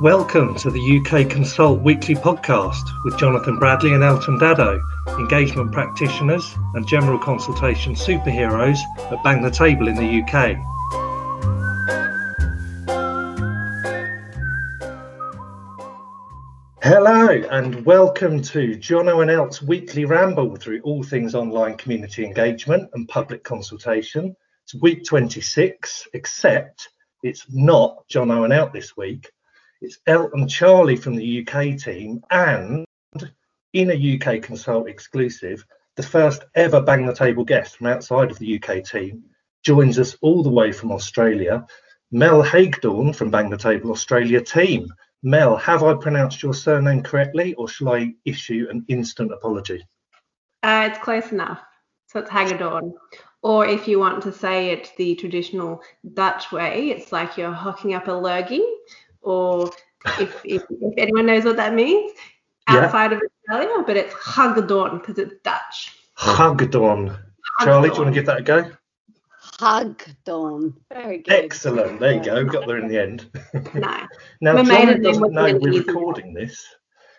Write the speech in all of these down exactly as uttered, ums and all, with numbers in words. Welcome to the U K Consult Weekly Podcast with Jonathan Bradley and Elton Daddo, engagement practitioners and general consultation superheroes at Bang the Table in the U K. Hello and welcome to Jono and Elt's weekly ramble through all things online community engagement and public consultation. It's week twenty-six, except it's not Jono and Elt this week. It's Elt and Charlie from the U K team, and in a U K Consult exclusive, the first ever Bang the Table guest from outside of the U K team joins us all the way from Australia, Mel Hagedorn from Bang the Table Australia team. Mel, have I pronounced your surname correctly, or shall I issue an instant apology? Uh, it's close enough, so it's Hagedorn. Or if you want to say it the traditional Dutch way, it's like you're hocking up a lurgy, or if, if, if anyone knows what that means, outside yeah. of Australia, but it's Hugdon because it's Dutch. Hugdon. Charlie, do you want to give that a go? Hugdon. Very good. Excellent. There you go. We got there in the end. Nice. Now, we John doesn't know we're easy. recording this,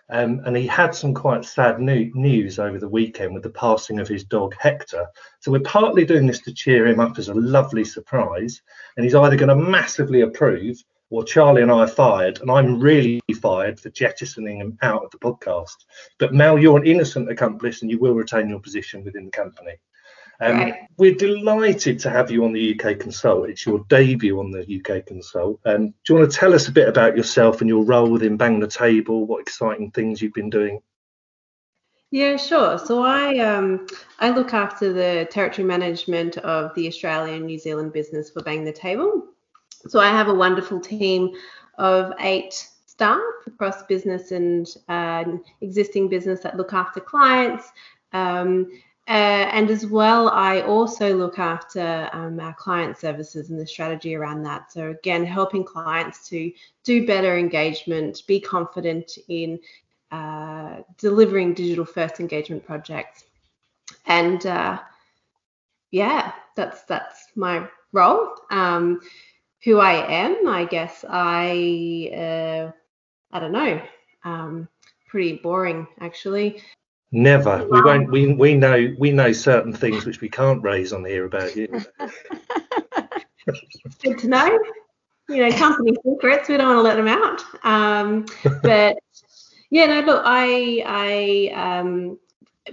um, and he had some quite sad new- news over the weekend with the passing of his dog, Hector. So we're partly doing this to cheer him up as a lovely surprise, and he's either going to massively approve or Charlie and I are fired, and I'm really fired for jettisoning him out of the podcast. But Mel, you're an innocent accomplice, and you will retain your position within the company. Um, right. We're delighted to have you on the U K Consult. It's your debut on the U K Consult. Um, do you want to tell us a bit about yourself and your role within Bang the Table, what exciting things you've been doing? Yeah, sure. So I um, I look after the territory management of the Australia and New Zealand business for Bang the Table. So I have a wonderful team of eight staff across business and uh, existing business that look after clients. Um, Uh, and as well, I also look after um, our client services and the strategy around that. So again, helping clients to do better engagement, be confident in uh, delivering digital first engagement projects. And uh, yeah, that's that's my role. Um, who I am, I guess I, uh, I don't know, um, pretty boring actually. Never. We won't. We we know we know certain things which we can't raise on here about you. Good to know. You know, company secrets. We don't want to let them out. Um, but yeah, no. Look, I I um,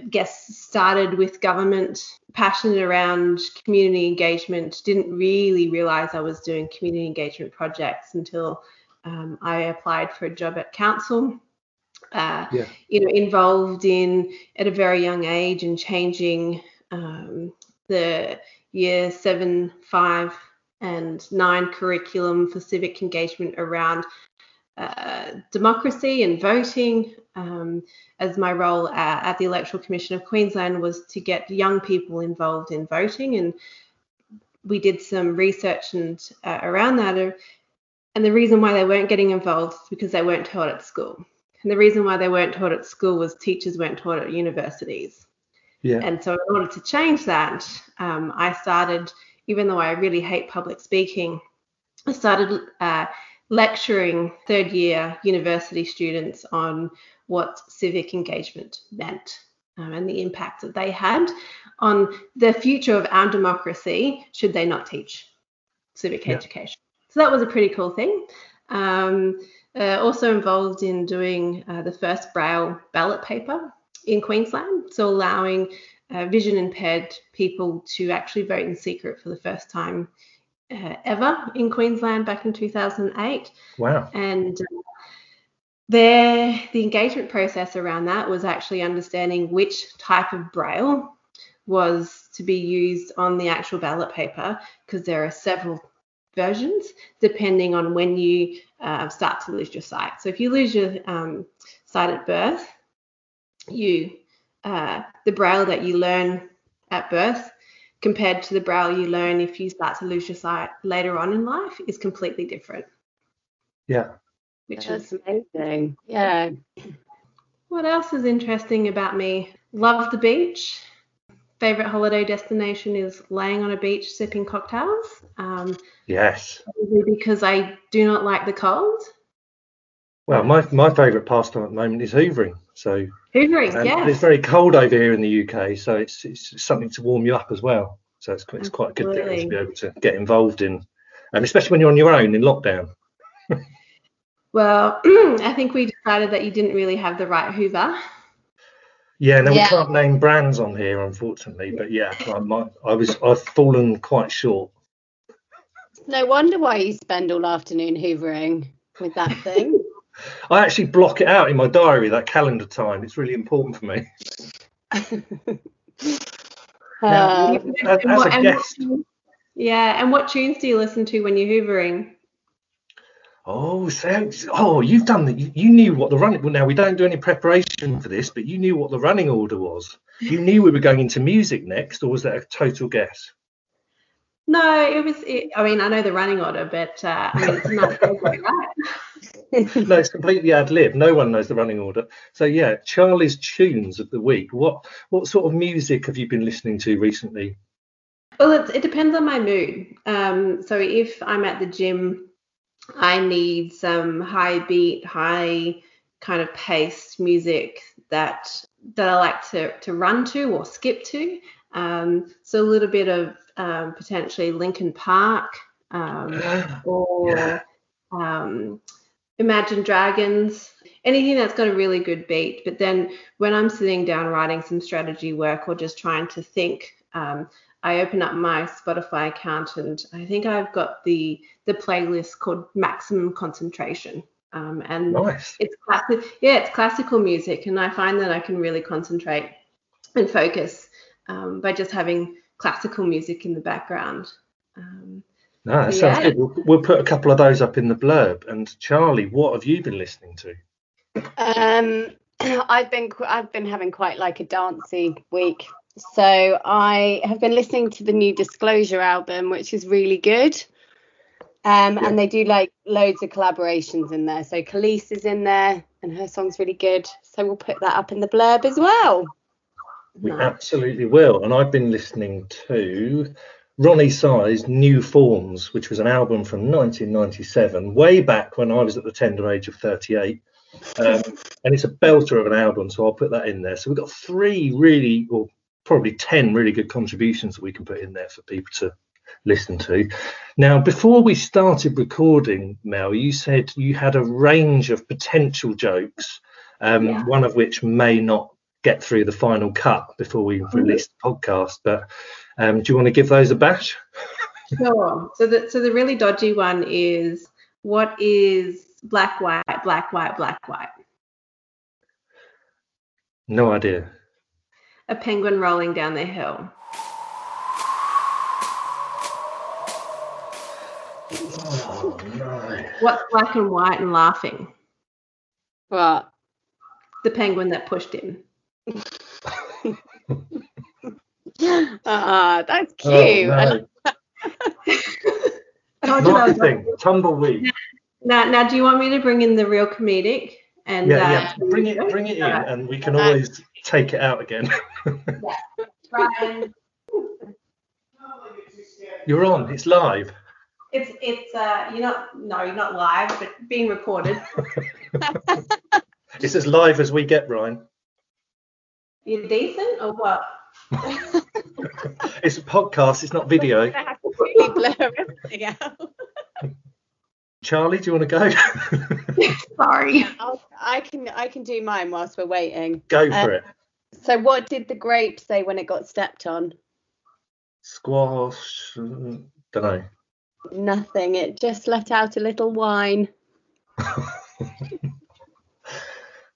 guess started with government, passionate around community engagement. Didn't really realise I was doing community engagement projects until um, I applied for a job at council. Uh, yeah. You know, involved in at a very young age and changing um, the year seven, five, and nine curriculum for civic engagement around uh, democracy and voting. Um, as my role at, at the Electoral Commission of Queensland was to get young people involved in voting, and we did some research and uh, around that. And the reason why they weren't getting involved is because they weren't taught at school. And the reason why they weren't taught at school was teachers weren't taught at universities. Yeah. And so in order to change that, um, I started, even though I really hate public speaking, I started uh, lecturing third year university students on what civic engagement meant um, and the impact that they had on the future of our democracy should they not teach civic yeah. education. So that was a pretty cool thing. Um, Uh, also involved in doing uh, the first Braille ballot paper in Queensland, so allowing uh, vision impaired people to actually vote in secret for the first time uh, ever in Queensland back in two thousand eight. Wow. And uh, there, the engagement process around that was actually understanding which type of Braille was to be used on the actual ballot paper, because there are several versions depending on when you uh, start to lose your sight. So if you lose your um, sight at birth, you uh, the Braille that you learn at birth compared to the Braille you learn if you start to lose your sight later on in life is completely different. Yeah. Which That's is amazing. Yeah. What else is interesting about me? Love the beach. favourite holiday destination is laying on a beach sipping cocktails. Um, yes. Because I do not like the cold. Well, my my favourite pastime at the moment is hoovering. So hoovering, yeah. It's very cold over here in the U K, so it's it's something to warm you up as well. So it's it's quite Absolutely. a good thing to be able to get involved in, and especially when you're on your own in lockdown. Well, I think we decided that you didn't really have the right hoover. Yeah, no, yeah. we can't name brands on here, unfortunately. But yeah, I, might, I was I've fallen quite short. No wonder why you spend all afternoon hoovering with that thing. I actually block it out in my diary, that calendar time. It's really important for me. Now, um, as, as a guest. Yeah, and what tunes do you listen to when you're hoovering? Oh, so, oh, you've done that. You, you knew what the running. Well, now we don't do any preparation for this, but you knew what the running order was. You knew we were going into music next, or was that a total guess? No, it was. It, I mean, I know the running order, but uh, I mean, it's not like that. No, it's completely ad lib. No one knows the running order. So yeah, Charlie's tunes of the week. What what sort of music have you been listening to recently? Well, it's, it depends on my mood. Um, so if I'm at the gym, I need some high beat, high kind of paced music that that I like to, to run to or skip to. Um, so a little bit of um, potentially Linkin Park um, yeah. or yeah. Um, Imagine Dragons, anything that's got a really good beat. But then when I'm sitting down writing some strategy work or just trying to think, um, I open up my Spotify account and I think I've got the the playlist called Maximum Concentration. Um, and nice. It's classic, yeah, it's classical music, and I find that I can really concentrate and focus um, by just having classical music in the background. Um, no, that so sounds yeah. good. We'll, we'll put a couple of those up in the blurb. And Charlie, what have you been listening to? Um, I've been I've been having quite like a dancey week. So I have been listening to the new Disclosure album, which is really good. Um, yeah. And they do like loads of collaborations in there. So Khalees is in there and her song's really good. So we'll put that up in the blurb as well. We nice. absolutely will. And I've been listening to Ronnie Sai's New Forms, which was an album from nineteen ninety-seven, way back when I was at the tender age of thirty-eight. Um, and it's a belter of an album, so I'll put that in there. So we've got three really... Well, probably ten really good contributions that we can put in there for people to listen to. Now, before we started recording, Mel, you said you had a range of potential jokes, um, yeah. one of which may not get through the final cut before we release the podcast. But um, do you want to give those a bash? Sure. So the, so the really dodgy one is, what is black, white, black, white, black, white? No idea. A penguin rolling down the hill. Oh, no. What's black and white and laughing? What? The penguin that pushed him. Ah, uh, that's cute. Oh, no. Not thing. Tumbleweed. Now, now, do you want me to bring in the real comedic? And, yeah, uh, yeah. Bring it, bring it in, and we can always take it out again. You're on. It's live. It's it's uh you're not no you're not live, but being recorded. It's as live as we get, Ryan. You're decent or what? It's a podcast. It's not video. We're gonna have to really blur everything out. Charlie, do you want to go? Sorry. I'll, I can I can do mine whilst we're waiting. Go for um, it. So what did the grape say when it got stepped on? Squash. Don't know. Nothing. It just let out a little whine.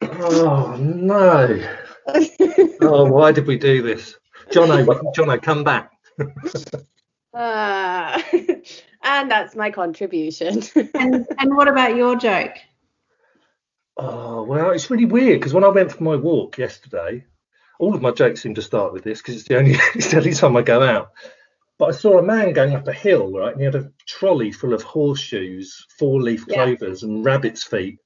Oh, no. Oh, why did we do this? Jono, Jono, come back. Uh, and that's my contribution. and, and what about your joke? Oh, well, it's really weird because when I went for my walk yesterday, all of my jokes seem to start with this because it's the only it's the only time I go out. But I saw a man going up a hill, right, and he had a trolley full of horseshoes, four-leaf clovers yeah. and rabbit's feet.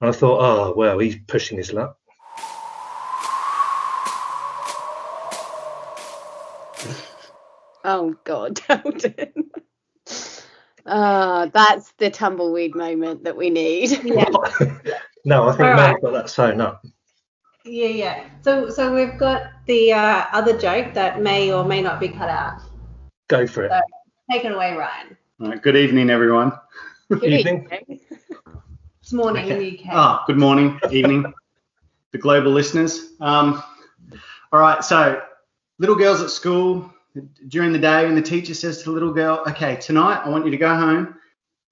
And I thought, oh, well, he's pushing his luck. Oh, God, Eldon. Uh, that's the tumbleweed moment that we need. Yeah. No, I think Mel right. got that sewn up. Yeah, yeah. So so we've got the uh, other joke that may or may not be cut out. Go for it. So, take it away, Ryan. All right, good evening, everyone. Good evening. It's morning okay. in the U K. Ah, good morning, evening, the global listeners. Um, all right, so little girls at school during the day when the teacher says to the little girl, okay, tonight I want you to go home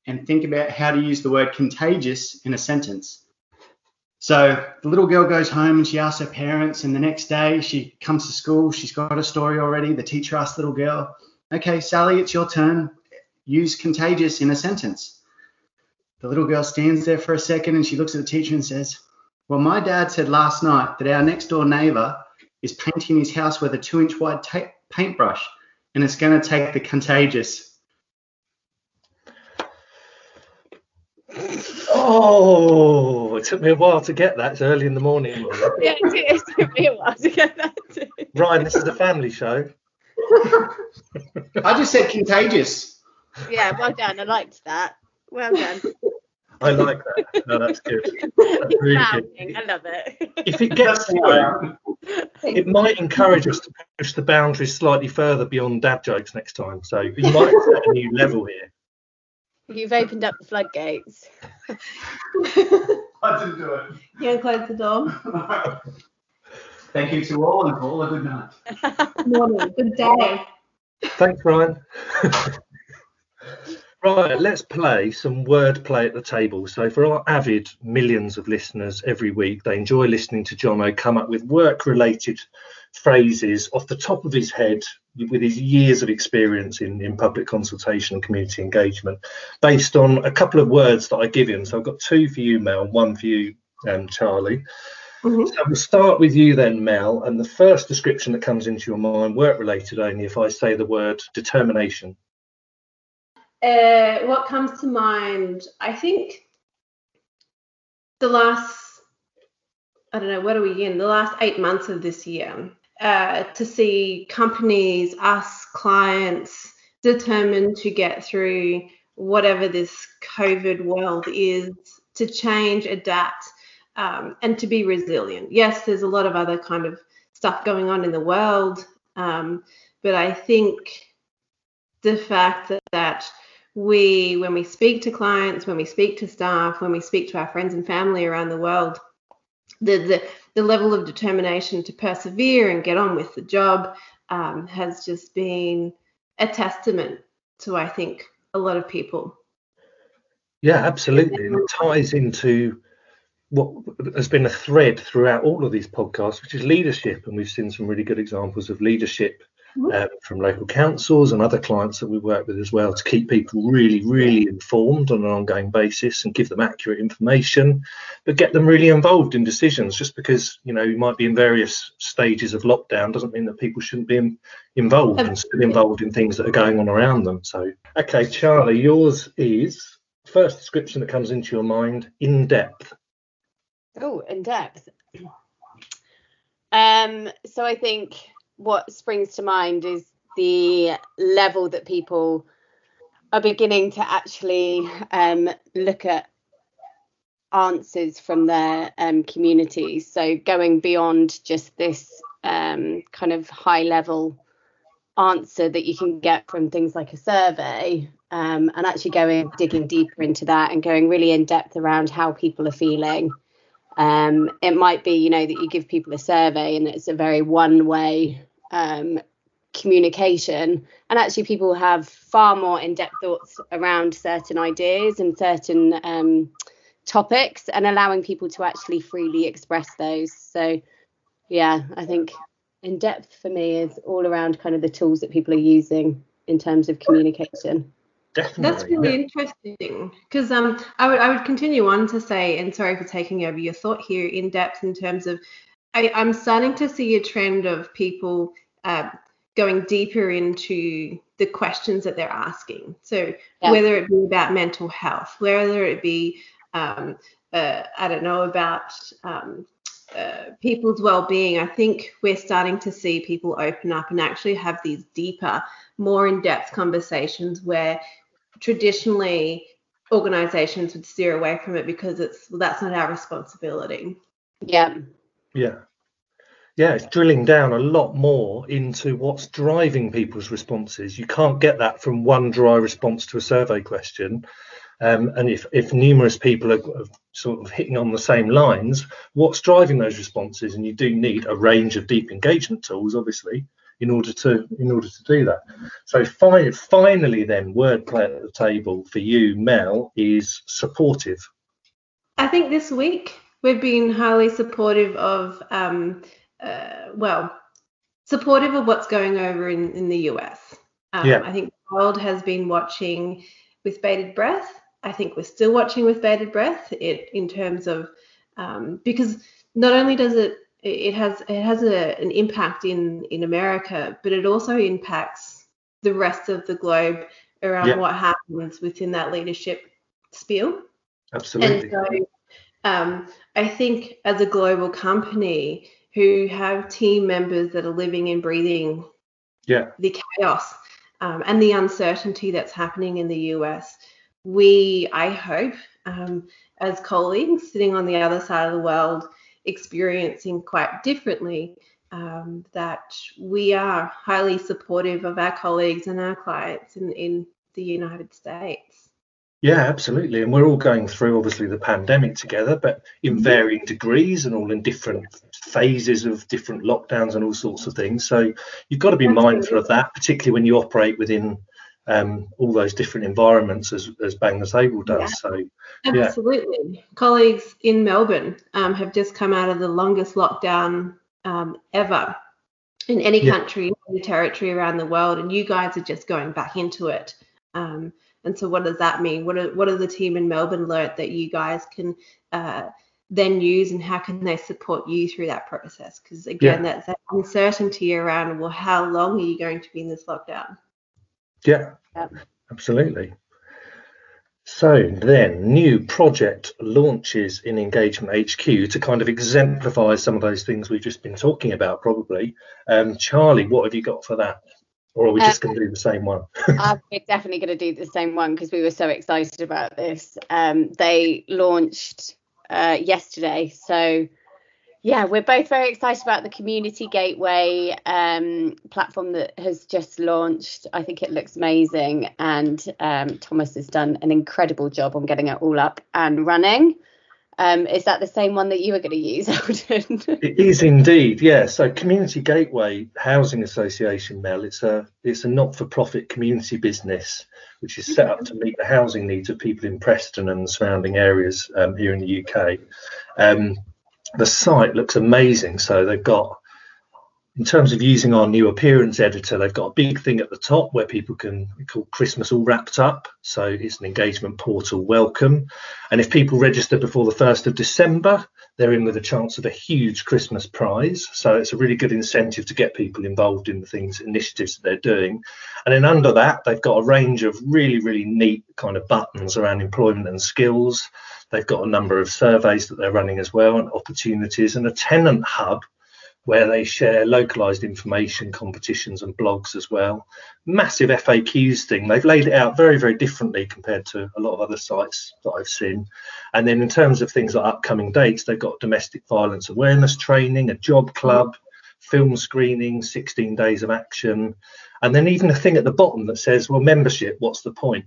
and think about how to use the word contagious in a sentence. So the little girl goes home and she asks her parents, and the next day she comes to school. She's got a story already. The teacher asks the little girl, okay, Sally, it's your turn. Use contagious in a sentence. The little girl stands there for a second and she looks at the teacher and says, well, my dad said last night that our next door neighbour is painting his house with a two inch wide ta- paintbrush and it's going to take the contagious. Oh, it took me a while to get that. It's early in the morning. Yeah, it took me a while to get that too. Ryan, this is a family show. I just said contagious. Yeah, well done. I liked that. Well done. I like that. No, that's good. That's really good. I love it. If it gets through, it might encourage us to push the boundaries slightly further beyond dad jokes next time. So we might set a new level here. You've opened up the floodgates. I didn't do it. You haven't closed the door. Thank you to all and for all a good night. Good morning. Good day. Thanks, Ryan. Right, let's play some word play at the table. So for our avid millions of listeners every week, they enjoy listening to Jono come up with work-related phrases off the top of his head with his years of experience in, in public consultation and community engagement based on a couple of words that I give him. So I've got two for you, Mel, one for you, um, Charlie. Mm-hmm. So we'll start with you then, Mel. And the first description that comes into your mind, work-related only, if I say the word determination. Uh, what comes to mind? I think the last, I don't know, what are we in? The last eight months of this year, uh, to see companies, us, clients, determined to get through whatever this COVID world is, to change, adapt, um, and to be resilient. Yes, there's a lot of other kind of stuff going on in the world, um, but I think the fact that, that we, when we speak to clients, when we speak to staff, when we speak to our friends and family around the world, the the, the level of determination to persevere and get on with the job um, has just been a testament to, I think, a lot of people. Yeah, absolutely. And it ties into what has been a thread throughout all of these podcasts, which is leadership. And we've seen some really good examples of leadership Um, from local councils and other clients that we work with as well, to keep people really, really informed on an ongoing basis and give them accurate information, but get them really involved in decisions. Just because, you know, you might be in various stages of lockdown doesn't mean that people shouldn't be in, involved and still involved in things that are going on around them. So, okay, Charlie, yours is first description that comes into your mind, in depth. Oh, in depth. Um, so I think what springs to mind is the level that people are beginning to actually um, look at answers from their um, communities. So going beyond just this um, kind of high level answer that you can get from things like a survey, um, and actually going digging deeper into that and going really in depth around how people are feeling. Um, it might be, you know, that you give people a survey and it's a very one way Um, communication, and actually people have far more in-depth thoughts around certain ideas and certain um, topics, and allowing people to actually freely express those. So yeah, I think in-depth for me is all around kind of the tools that people are using in terms of communication. Definitely. That's really yeah. interesting, because um, I would I would continue on to say, and sorry for taking over your thought here, in depth in terms of I, I'm starting to see a trend of people uh, going deeper into the questions that they're asking. So yeah. whether it be about mental health, whether it be, um, uh, I don't know, about um, uh, people's well-being, I think we're starting to see people open up and actually have these deeper, more in-depth conversations where traditionally organisations would steer away from it because it's well, that's not our responsibility. Yeah. Yeah. Yeah, it's drilling down a lot more into what's driving people's responses. You can't get that from one dry response to a survey question. Um, and if, if numerous people are sort of hitting on the same lines, what's driving those responses? And you do need a range of deep engagement tools, obviously, in order to in order to do that. So fi- finally, then, wordplay at the table for you, Mel, is supportive. I think this week we've been highly supportive of, um, uh, well, supportive of what's going over in, in the U S. Um, yeah. I think the world has been watching with bated breath. I think we're still watching with bated breath it, in terms of, um, because not only does it, it has it has a, an impact in, in America, but it also impacts the rest of the globe around yeah. what happens within that leadership spiel. Absolutely. And so um, I think as a global company who have team members that are living and breathing yeah. the chaos um, and the uncertainty that's happening in the U S, we, I hope, um, as colleagues sitting on the other side of the world, experiencing quite differently, um, that we are highly supportive of our colleagues and our clients in, in the United States. Yeah, absolutely. And we're all going through, obviously, the pandemic together, but in varying degrees and all in different phases of different lockdowns and all sorts of things. So you've got to be absolutely. mindful of that, particularly when you operate within um, all those different environments as, as Bang the Table does. Yeah. So absolutely. Yeah. Colleagues in Melbourne um, have just come out of the longest lockdown um, ever in any yeah. country, any territory around the world, and you guys are just going back into it. Um, and so what does that mean? What are, what are the team in Melbourne learnt that you guys can uh, then use, and how can they support you through that process? Because, again, yeah. that's that uncertainty around, well, how long are you going to be in this lockdown? Yeah, yeah. Absolutely. So then, new project launches in Engagement H Q to kind of exemplify some of those things we've just been talking about, probably. Um, Charlie, what have you got for that? Or are we um, just going to do the same one? I'm definitely going to do the same one because we were so excited about this. Um, they launched uh, yesterday. So, yeah, we're both very excited about the Community Gateway um, platform that has just launched. I think it looks amazing. And um, Thomas has done an incredible job on getting it all up and running. Um, is that the same one that you were going to use, Eldon? It is indeed, yeah. So Community Gateway Housing Association, Mel, it's a it's a not-for-profit community business which is set up to meet the housing needs of people in Preston and the surrounding areas um, here in the U K. Um, the site looks amazing. So they've got, in terms of using our new appearance editor, they've got a big thing at the top where people can call Christmas All Wrapped Up. So it's an engagement portal welcome. And if people register before the first of December, they're in with a chance of a huge Christmas prize. So it's a really good incentive to get people involved in the things, initiatives that they're doing. And then under that, they've got a range of really, really neat kind of buttons around employment and skills. They've got a number of surveys that they're running as well, and opportunities, and a tenant hub where they share localised information, competitions and blogs as well. Massive F A Qs thing. They've laid it out very, very differently compared to a lot of other sites that I've seen. And then in terms of things like upcoming dates, they've got domestic violence awareness training, a job club, film screening, sixteen days of action. And then even a thing at the bottom that says, well, membership, what's the point?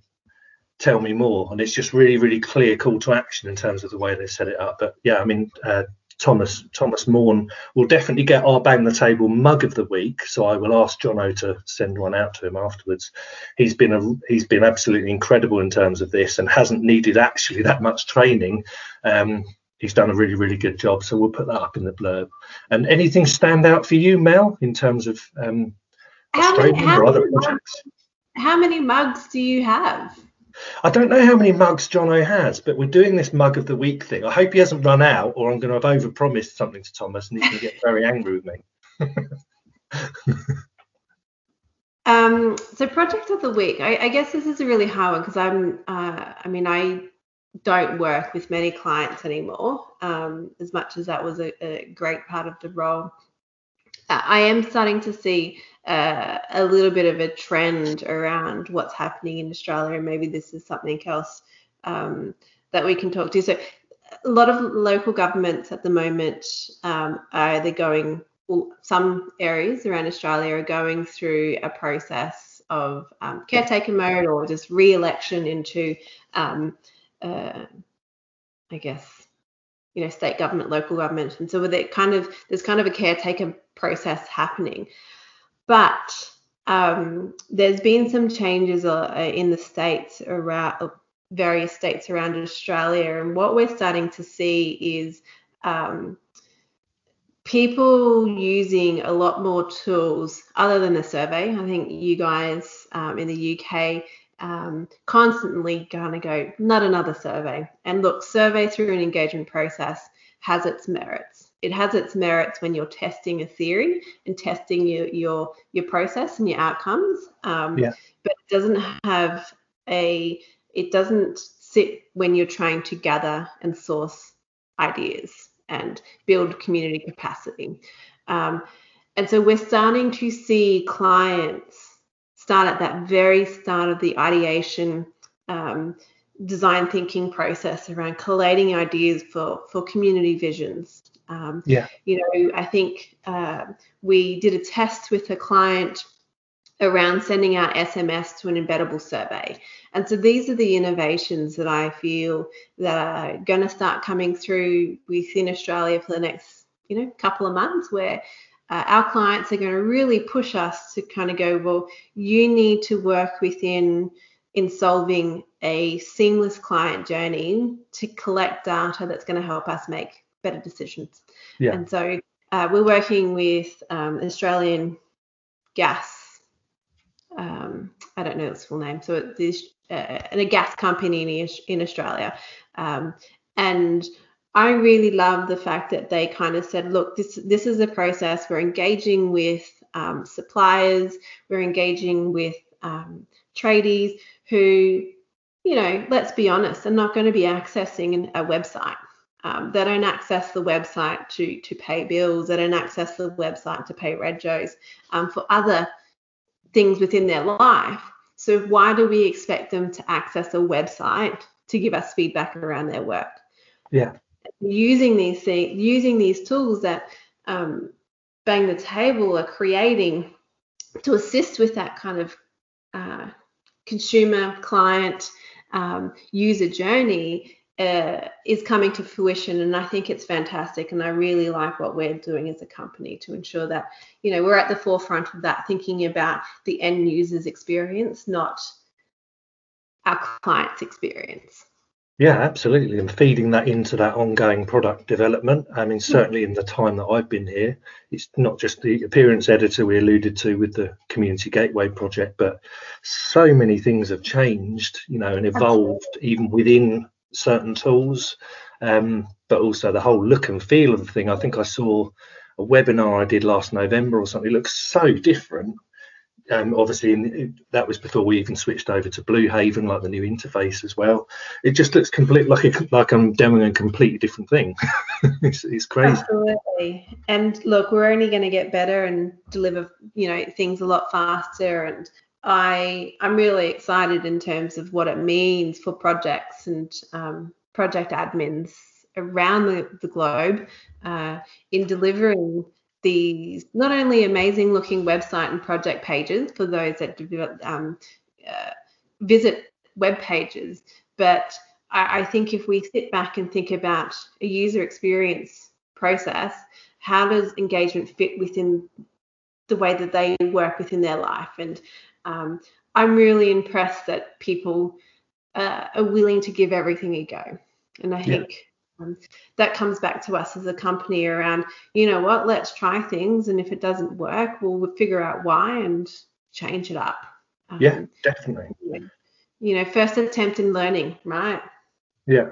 Tell me more. And it's just really, really clear call to action in terms of the way they set it up. But yeah, I mean, uh, Thomas Thomas Morn will definitely get our Bang the Table mug of the week, so I will ask Jono to send one out to him afterwards. He's been a, he's been absolutely incredible in terms of this and hasn't needed actually that much training. Um, he's done a really, really good job, so we'll put that up in the blurb. And anything stand out for you, Mel, in terms of um, how many, how or other many projects? Mugs, how many mugs do you have? I don't know how many mugs Jono has, but we're doing this mug of the week thing. I hope he hasn't run out, or I'm going to have overpromised something to Thomas and he's going to get very angry with me. um, so project of the week, I, I guess this is a really hard one because I'm, uh, I mean, I don't work with many clients anymore, um, as much as that was a, a great part of the role. I am starting to see uh, a little bit of a trend around what's happening in Australia, and maybe this is something else um, that we can talk to. So a lot of local governments at the moment um, are either going, well, some areas around Australia are going through a process of um, caretaker mode or just re-election into, um, uh, I guess, you know, state government, local government. And so with it kind of, there's kind of a caretaker process happening. But um, there's been some changes uh, in the states around, various states around Australia. And what we're starting to see is um, people using a lot more tools other than the survey. I think you guys um, in the U K um, constantly kind of go, not another survey. And look, survey through an engagement process has its merits. It has its merits when you're testing a theory and testing your your, your process and your outcomes, um, yeah. but it doesn't have a, it doesn't sit when you're trying to gather and source ideas and build community capacity. Um, and so we're starting to see clients start at that very start of the ideation um, design thinking process around collating ideas for, for community visions. Um, yeah. You know, I think uh, we did a test with a client around sending out S M S to an embeddable survey. And so these are the innovations that I feel that are going to start coming through within Australia for the next, you know, couple of months, where uh, our clients are going to really push us to kind of go, well, you need to work within in solving a seamless client journey to collect data that's going to help us make better decisions. Yeah. And so uh, we're working with um, Australian Gas. Um, I don't know its full name. So it is uh, a gas company in, in Australia. Um, and I really love the fact that they kind of said, look, this this is a process. We're engaging with um, suppliers. We're engaging with um, tradies who, you know, let's be honest, are not going to be accessing a website. Um, they don't access the website to, to pay bills. They don't access the website to pay regos um, for other things within their life. So why do we expect them to access a website to give us feedback around their work? Yeah. Using these things, using these tools that um, Bang the Table are creating to assist with that kind of uh, consumer, client, um, user journey uh, is coming to fruition, and I think it's fantastic. And I really like what we're doing as a company to ensure that, you know, we're at the forefront of that, thinking about the end user's experience, not our client's experience. Yeah, absolutely. And feeding that into that ongoing product development. I mean, certainly in the time that I've been here, it's not just the appearance editor we alluded to with the Community Gateway project, but so many things have changed, you know, and evolved. Absolutely. Even within certain tools, um, but also the whole look and feel of the thing. I think I saw a webinar I did last November or something. It looks so different. Um, obviously, in, that was before we even switched over to Bluehaven, like the new interface as well. It just looks complete, like it, like I'm doing a completely different thing. it's, it's crazy. Absolutely. And look, we're only going to get better and deliver, you know, things a lot faster. And I, I'm really excited in terms of what it means for projects and um, project admins around the, the globe uh, in delivering these not only amazing looking website and project pages for those that um, uh, visit web pages, but I, I think if we sit back and think about a user experience process, how does engagement fit within the way that they work within their life? And Um, I'm really impressed that people uh, are willing to give everything a go. And I yeah. think um, that comes back to us as a company around, you know what, let's try things. And if it doesn't work, we'll figure out why and change it up. Um, yeah, definitely. You know, first attempt in learning, right? Yeah.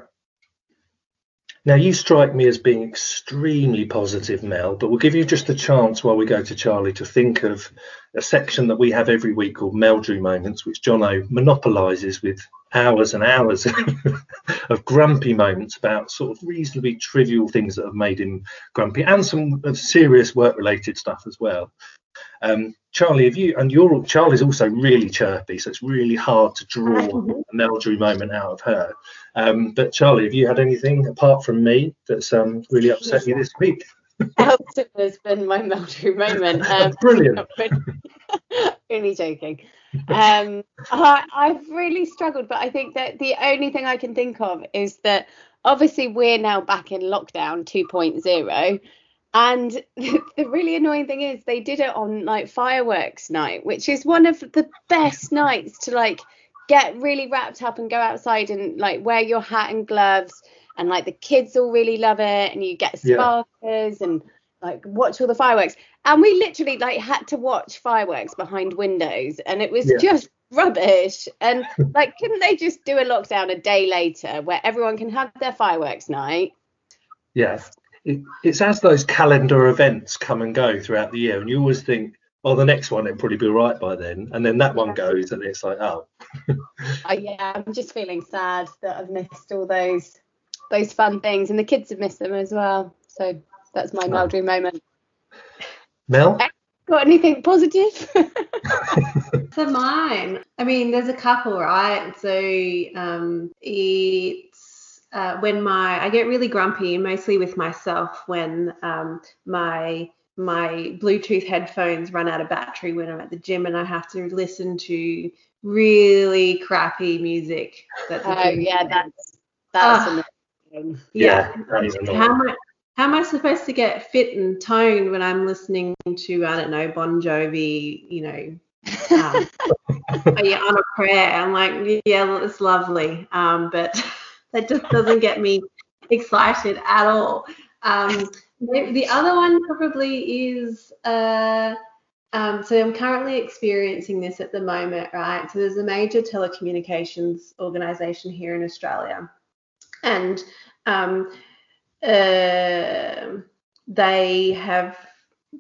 Now, you strike me as being extremely positive, Mel, but we'll give you just a chance while we go to Charlie to think of a section that we have every week called Meldrew Moments, which Jono monopolises with hours and hours of grumpy moments about sort of reasonably trivial things that have made him grumpy, and some serious work-related stuff as well. Um, Charlie, have you, and you're, Charlie's also really chirpy, so it's really hard to draw a Meldrew moment out of her. Um, but Charlie, have you had anything apart from me that's um, really upset you this week? Elton has been my Meldrew moment. Um, Brilliant. Only joking. Um, I, I've really struggled, but I think that the only thing I can think of is that obviously we're now back in lockdown two point oh. And the really annoying thing is they did it on like fireworks night, which is one of the best nights to like get really wrapped up and go outside and like wear your hat and gloves, and like the kids all really love it, and you get sparklers, yeah, and like watch all the fireworks. And we literally like had to watch fireworks behind windows, and it was, yeah, just rubbish. And like, couldn't they just do a lockdown a day later where everyone can have their fireworks night? Yeah. It, it's as those calendar events come and go throughout the year, and you always think, well, the next one it'll probably be right by then, and then that one goes, and it's like, oh. Oh yeah, I'm just feeling sad that I've missed all those those fun things, and the kids have missed them as well. So that's my Meldrew moment. Mel, got anything positive? So mine, I mean, there's a couple, right? So um, it. Uh, when my I get really grumpy, mostly with myself, when um, my my Bluetooth headphones run out of battery when I'm at the gym and I have to listen to really crappy music. That oh yeah, that's that's uh, amazing. Yeah. yeah that is amazing. How am I how am I supposed to get fit and toned when I'm listening to, I don't know, Bon Jovi? You know. Um, oh, yeah, on a prayer. I'm like, yeah, it's lovely, um, but. That just doesn't get me excited at all. Um, the, the other one probably is, uh, um, so I'm currently experiencing this at the moment, right? So there's a major telecommunications organisation here in Australia, and um, uh, they have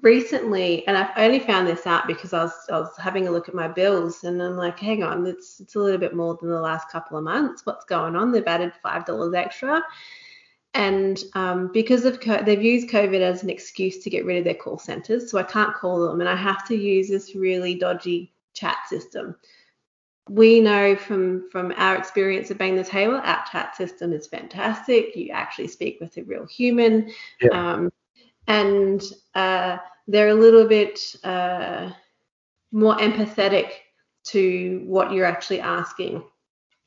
recently, and I've only found this out because I was, I was having a look at my bills, and I'm like, hang on, it's, it's a little bit more than the last couple of months. What's going on? They've added five dollars extra. And um, because of co- they've used COVID as an excuse to get rid of their call centres, so I can't call them, and I have to use this really dodgy chat system. We know from, from our experience at Bang the Table, our chat system is fantastic. You actually speak with a real human. Yeah. Um, And uh, they're a little bit uh, more empathetic to what you're actually asking.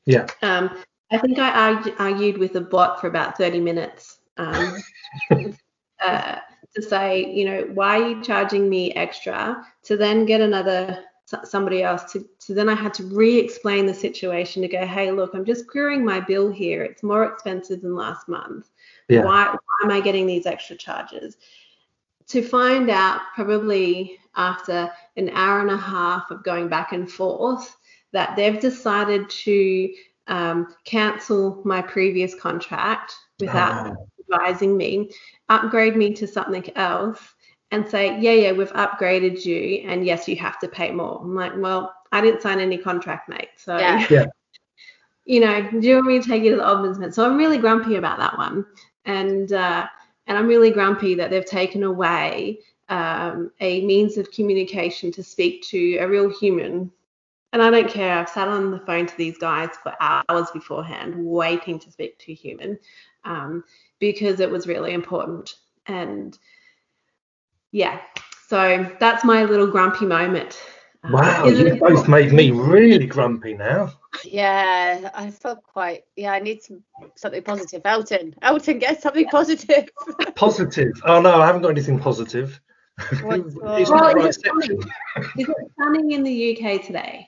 Yeah. Um, I think I argue, argued with a bot for about thirty minutes um, uh, to say, you know, why are you charging me extra? To then get another somebody else to. So then I had to re-explain the situation to go, hey, look, I'm just querying my bill here. It's more expensive than last month. Yeah. Why, why am I getting these extra charges? To find out probably after an hour and a half of going back and forth that they've decided to um, cancel my previous contract without oh. advising me, upgrade me to something else, and say, yeah, yeah, we've upgraded you, and yes, you have to pay more. I'm like, well, I didn't sign any contract, mate. So. Yeah. Yeah. You know, do you want me to take you to the ombudsman? So I'm really grumpy about that one. And uh, and I'm really grumpy that they've taken away um, a means of communication to speak to a real human. And I don't care. I've sat on the phone to these guys for hours beforehand waiting to speak to a human um, because it was really important. And, yeah, so that's my little grumpy moment. Wow, you both made me really grumpy now. Yeah, I felt quite, yeah, I need some, something positive. Elton, Elton, get something positive. Positive? Oh, no, I haven't got anything positive. What's it's well, right is, it sunny? Is it sunny in the U K today?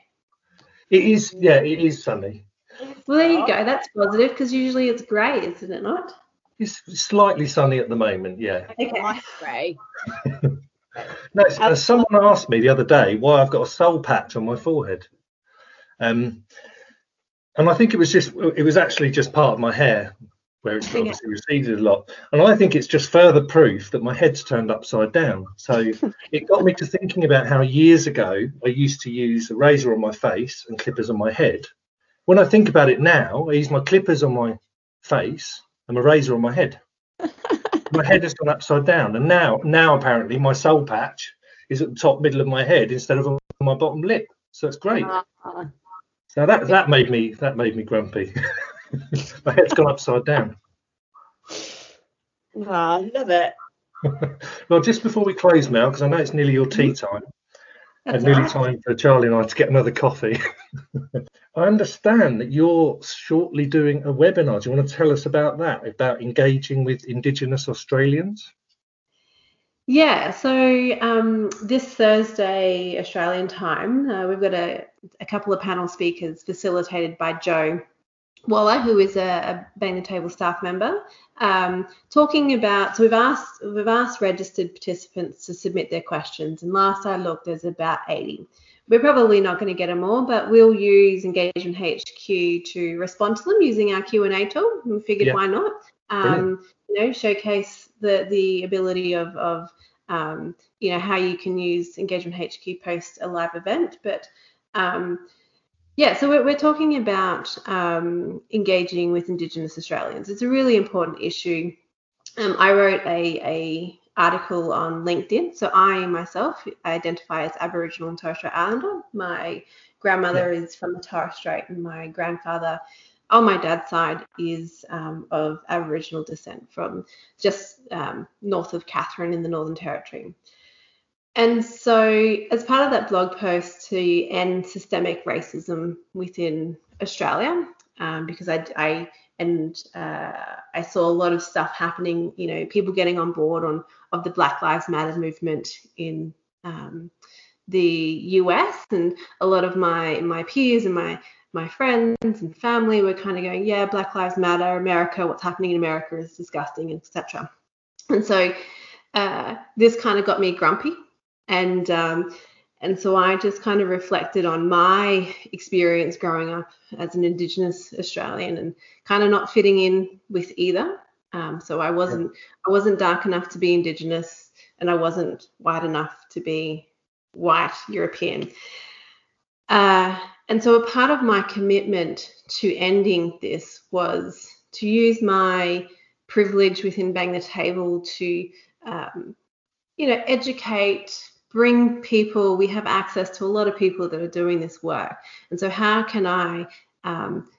It is, yeah, it is sunny. Well, there you go. That's positive because usually it's grey, isn't it not? It's slightly sunny at the moment, yeah. Okay, grey. No, uh, someone asked me the other day why I've got a soul patch on my forehead, um, and I think it was just it was actually just part of my hair where it's obviously receded a lot. And I think it's just further proof that my head's turned upside down. So it got me to thinking about how years ago I used to use a razor on my face and clippers on my head. When I think about it now, I use my clippers on my face and my razor on my head. My head has gone upside down. And now, now apparently my soul patch is at the top middle of my head instead of on my bottom lip. So it's great. Uh-huh. So that that made me that made me grumpy. My head's gone upside down. Oh, I love it. Well, just before we close, Mel, because I know it's nearly your tea time, and nearly time for Charlie and I to get another coffee. I understand that you're shortly doing a webinar. Do you want to tell us about that, about engaging with Indigenous Australians? Yeah, so um, this Thursday, Australian time, uh, we've got a, a couple of panel speakers facilitated by Joe Walla, who is a, a Bang the Table staff member, um, talking about, so we've asked, we've asked registered participants to submit their questions, and last I looked, there's about eighty. We're probably not going to get them all, but we'll use Engagement H Q to respond to them using our Q and A tool. We figured, yeah, why not? Um, you know, showcase the the ability of of um, you know, how you can use Engagement H Q post a live event. But um, yeah, so we're, we're talking about um, engaging with Indigenous Australians. It's a really important issue. Um, I wrote a a article on LinkedIn. So I myself identify as Aboriginal and Torres Strait Islander. My grandmother yeah. is from the Torres Strait, and my grandfather on my dad's side is um, of Aboriginal descent from just um, north of Katherine in the Northern Territory. And so as part of that blog post to end systemic racism within Australia, um, because I, I and uh, I saw a lot of stuff happening, you know, people getting on board on of the Black Lives Matter movement in um, the U S, and a lot of my my peers and my my friends and family were kind of going, yeah, Black Lives Matter, America, what's happening in America is disgusting, et cetera. And so uh, this kind of got me grumpy, and um, and so I just kind of reflected on my experience growing up as an Indigenous Australian and kind of not fitting in with either. Um, so I wasn't I wasn't dark enough to be Indigenous, and I wasn't white enough to be white European. Uh, and so a part of my commitment to ending this was to use my privilege within Bang the Table to, um, you know, educate, bring people. We have access to a lot of people that are doing this work. And so how can I, um,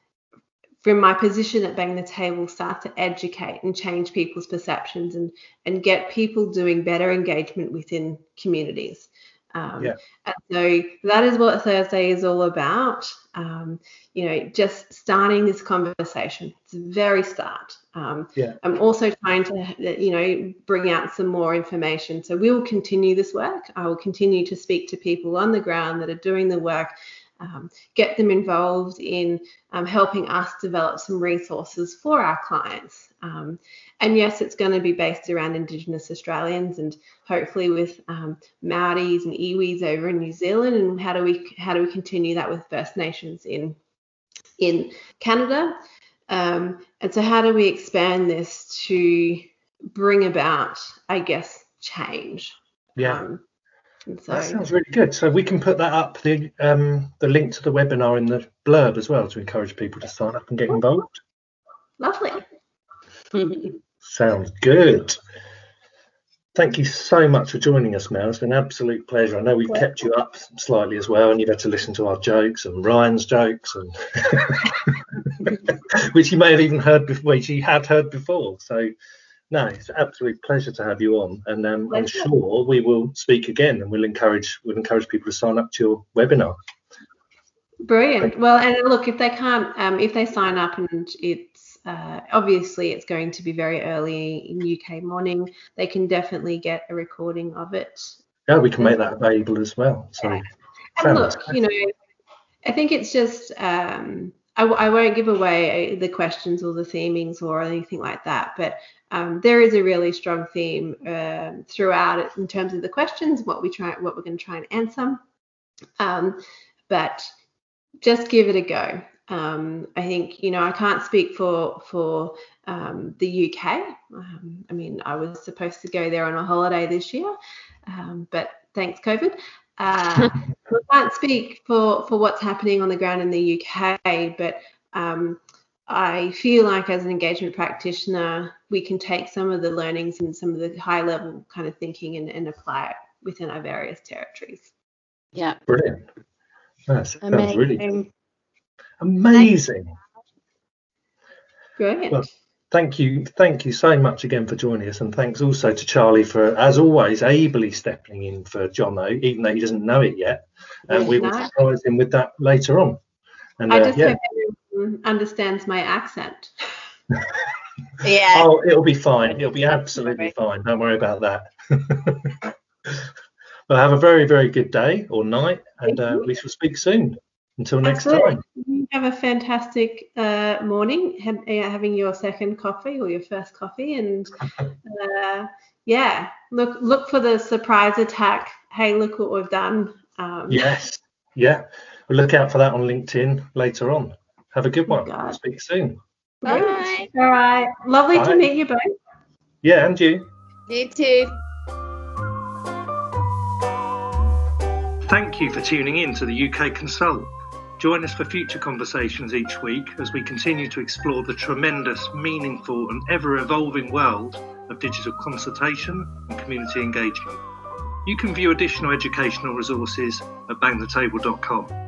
from my position at Bang the Table, start to educate and change people's perceptions and, and get people doing better engagement within communities? Um, yeah. And so that is what Thursday is all about, um, you know, just starting this conversation. It's a very start. Um, yeah. I'm also trying to, you know, bring out some more information. So we will continue this work. I will continue to speak to people on the ground that are doing the work, um, get them involved in um, helping us develop some resources for our clients. Um, and yes, it's going to be based around Indigenous Australians, and hopefully with um, Māoris and Iwis over in New Zealand. And how do we how do we continue that with First Nations in in Canada? Um, and so how do we expand this to bring about, I guess, change? Yeah, um, so, that sounds really good. So we can put that up, the um, the link to the webinar in the blurb as well, to encourage people to sign up and get involved. Lovely. Sounds good. Thank you so much for joining us, Mel. It's been an absolute pleasure. I know we've kept you up slightly as well, and you've had to listen to our jokes and Ryan's jokes, and which you may have even heard before, which you had heard before. So, no, it's an absolute pleasure to have you on, and um, I'm sure we will speak again, and we'll encourage we'll encourage people to sign up to your webinar. Brilliant. Well, and look, if they can't, um, if they sign up and it. Uh, obviously, it's going to be very early in U K morning. They can definitely get a recording of it. Yeah, we can make that available as well. So, yeah. And look, you know, I think it's just um, I, I won't give away the questions or the themings or anything like that, but um, there is a really strong theme uh, throughout it in terms of the questions, what we try, what we're going to try and answer. Um, but just give it a go. Um, I think, you know, I can't speak for for um, the U K. Um, I mean, I was supposed to go there on a holiday this year, um, but thanks, COVID. Uh, I can't speak for, for what's happening on the ground in the U K, but um, I feel like as an engagement practitioner, we can take some of the learnings and some of the high level kind of thinking and, and apply it within our various territories. Yeah. Brilliant. Nice. That sounds really good. Amazing. Brilliant. Well, thank you. Thank you so much again for joining us. And thanks also to Charlie for, as always, ably stepping in for Jono, even though he doesn't know it yet. And um, we will surprise him with that later on. And, I uh, just yeah. hope everyone understands my accent. Yeah. Oh, it'll be fine. It'll be absolutely fine. Don't worry about that. Well, have a very, very good day or night, and uh, we shall speak soon. Until next Absolutely. time. You have a fantastic uh, morning, ha- having your second coffee or your first coffee, and uh, yeah, look look for the surprise attack. Hey, look what we've done. Um, yes, yeah. We'll look out for that on LinkedIn later on. Have a good one. We'll speak soon. Bye. Bye. All right. Lovely Bye. to meet you both. Yeah, and you. You too. Thank you for tuning in to the U K Consult. Join us for future conversations each week as we continue to explore the tremendous, meaningful and ever-evolving world of digital consultation and community engagement. You can view additional educational resources at bang the table dot com.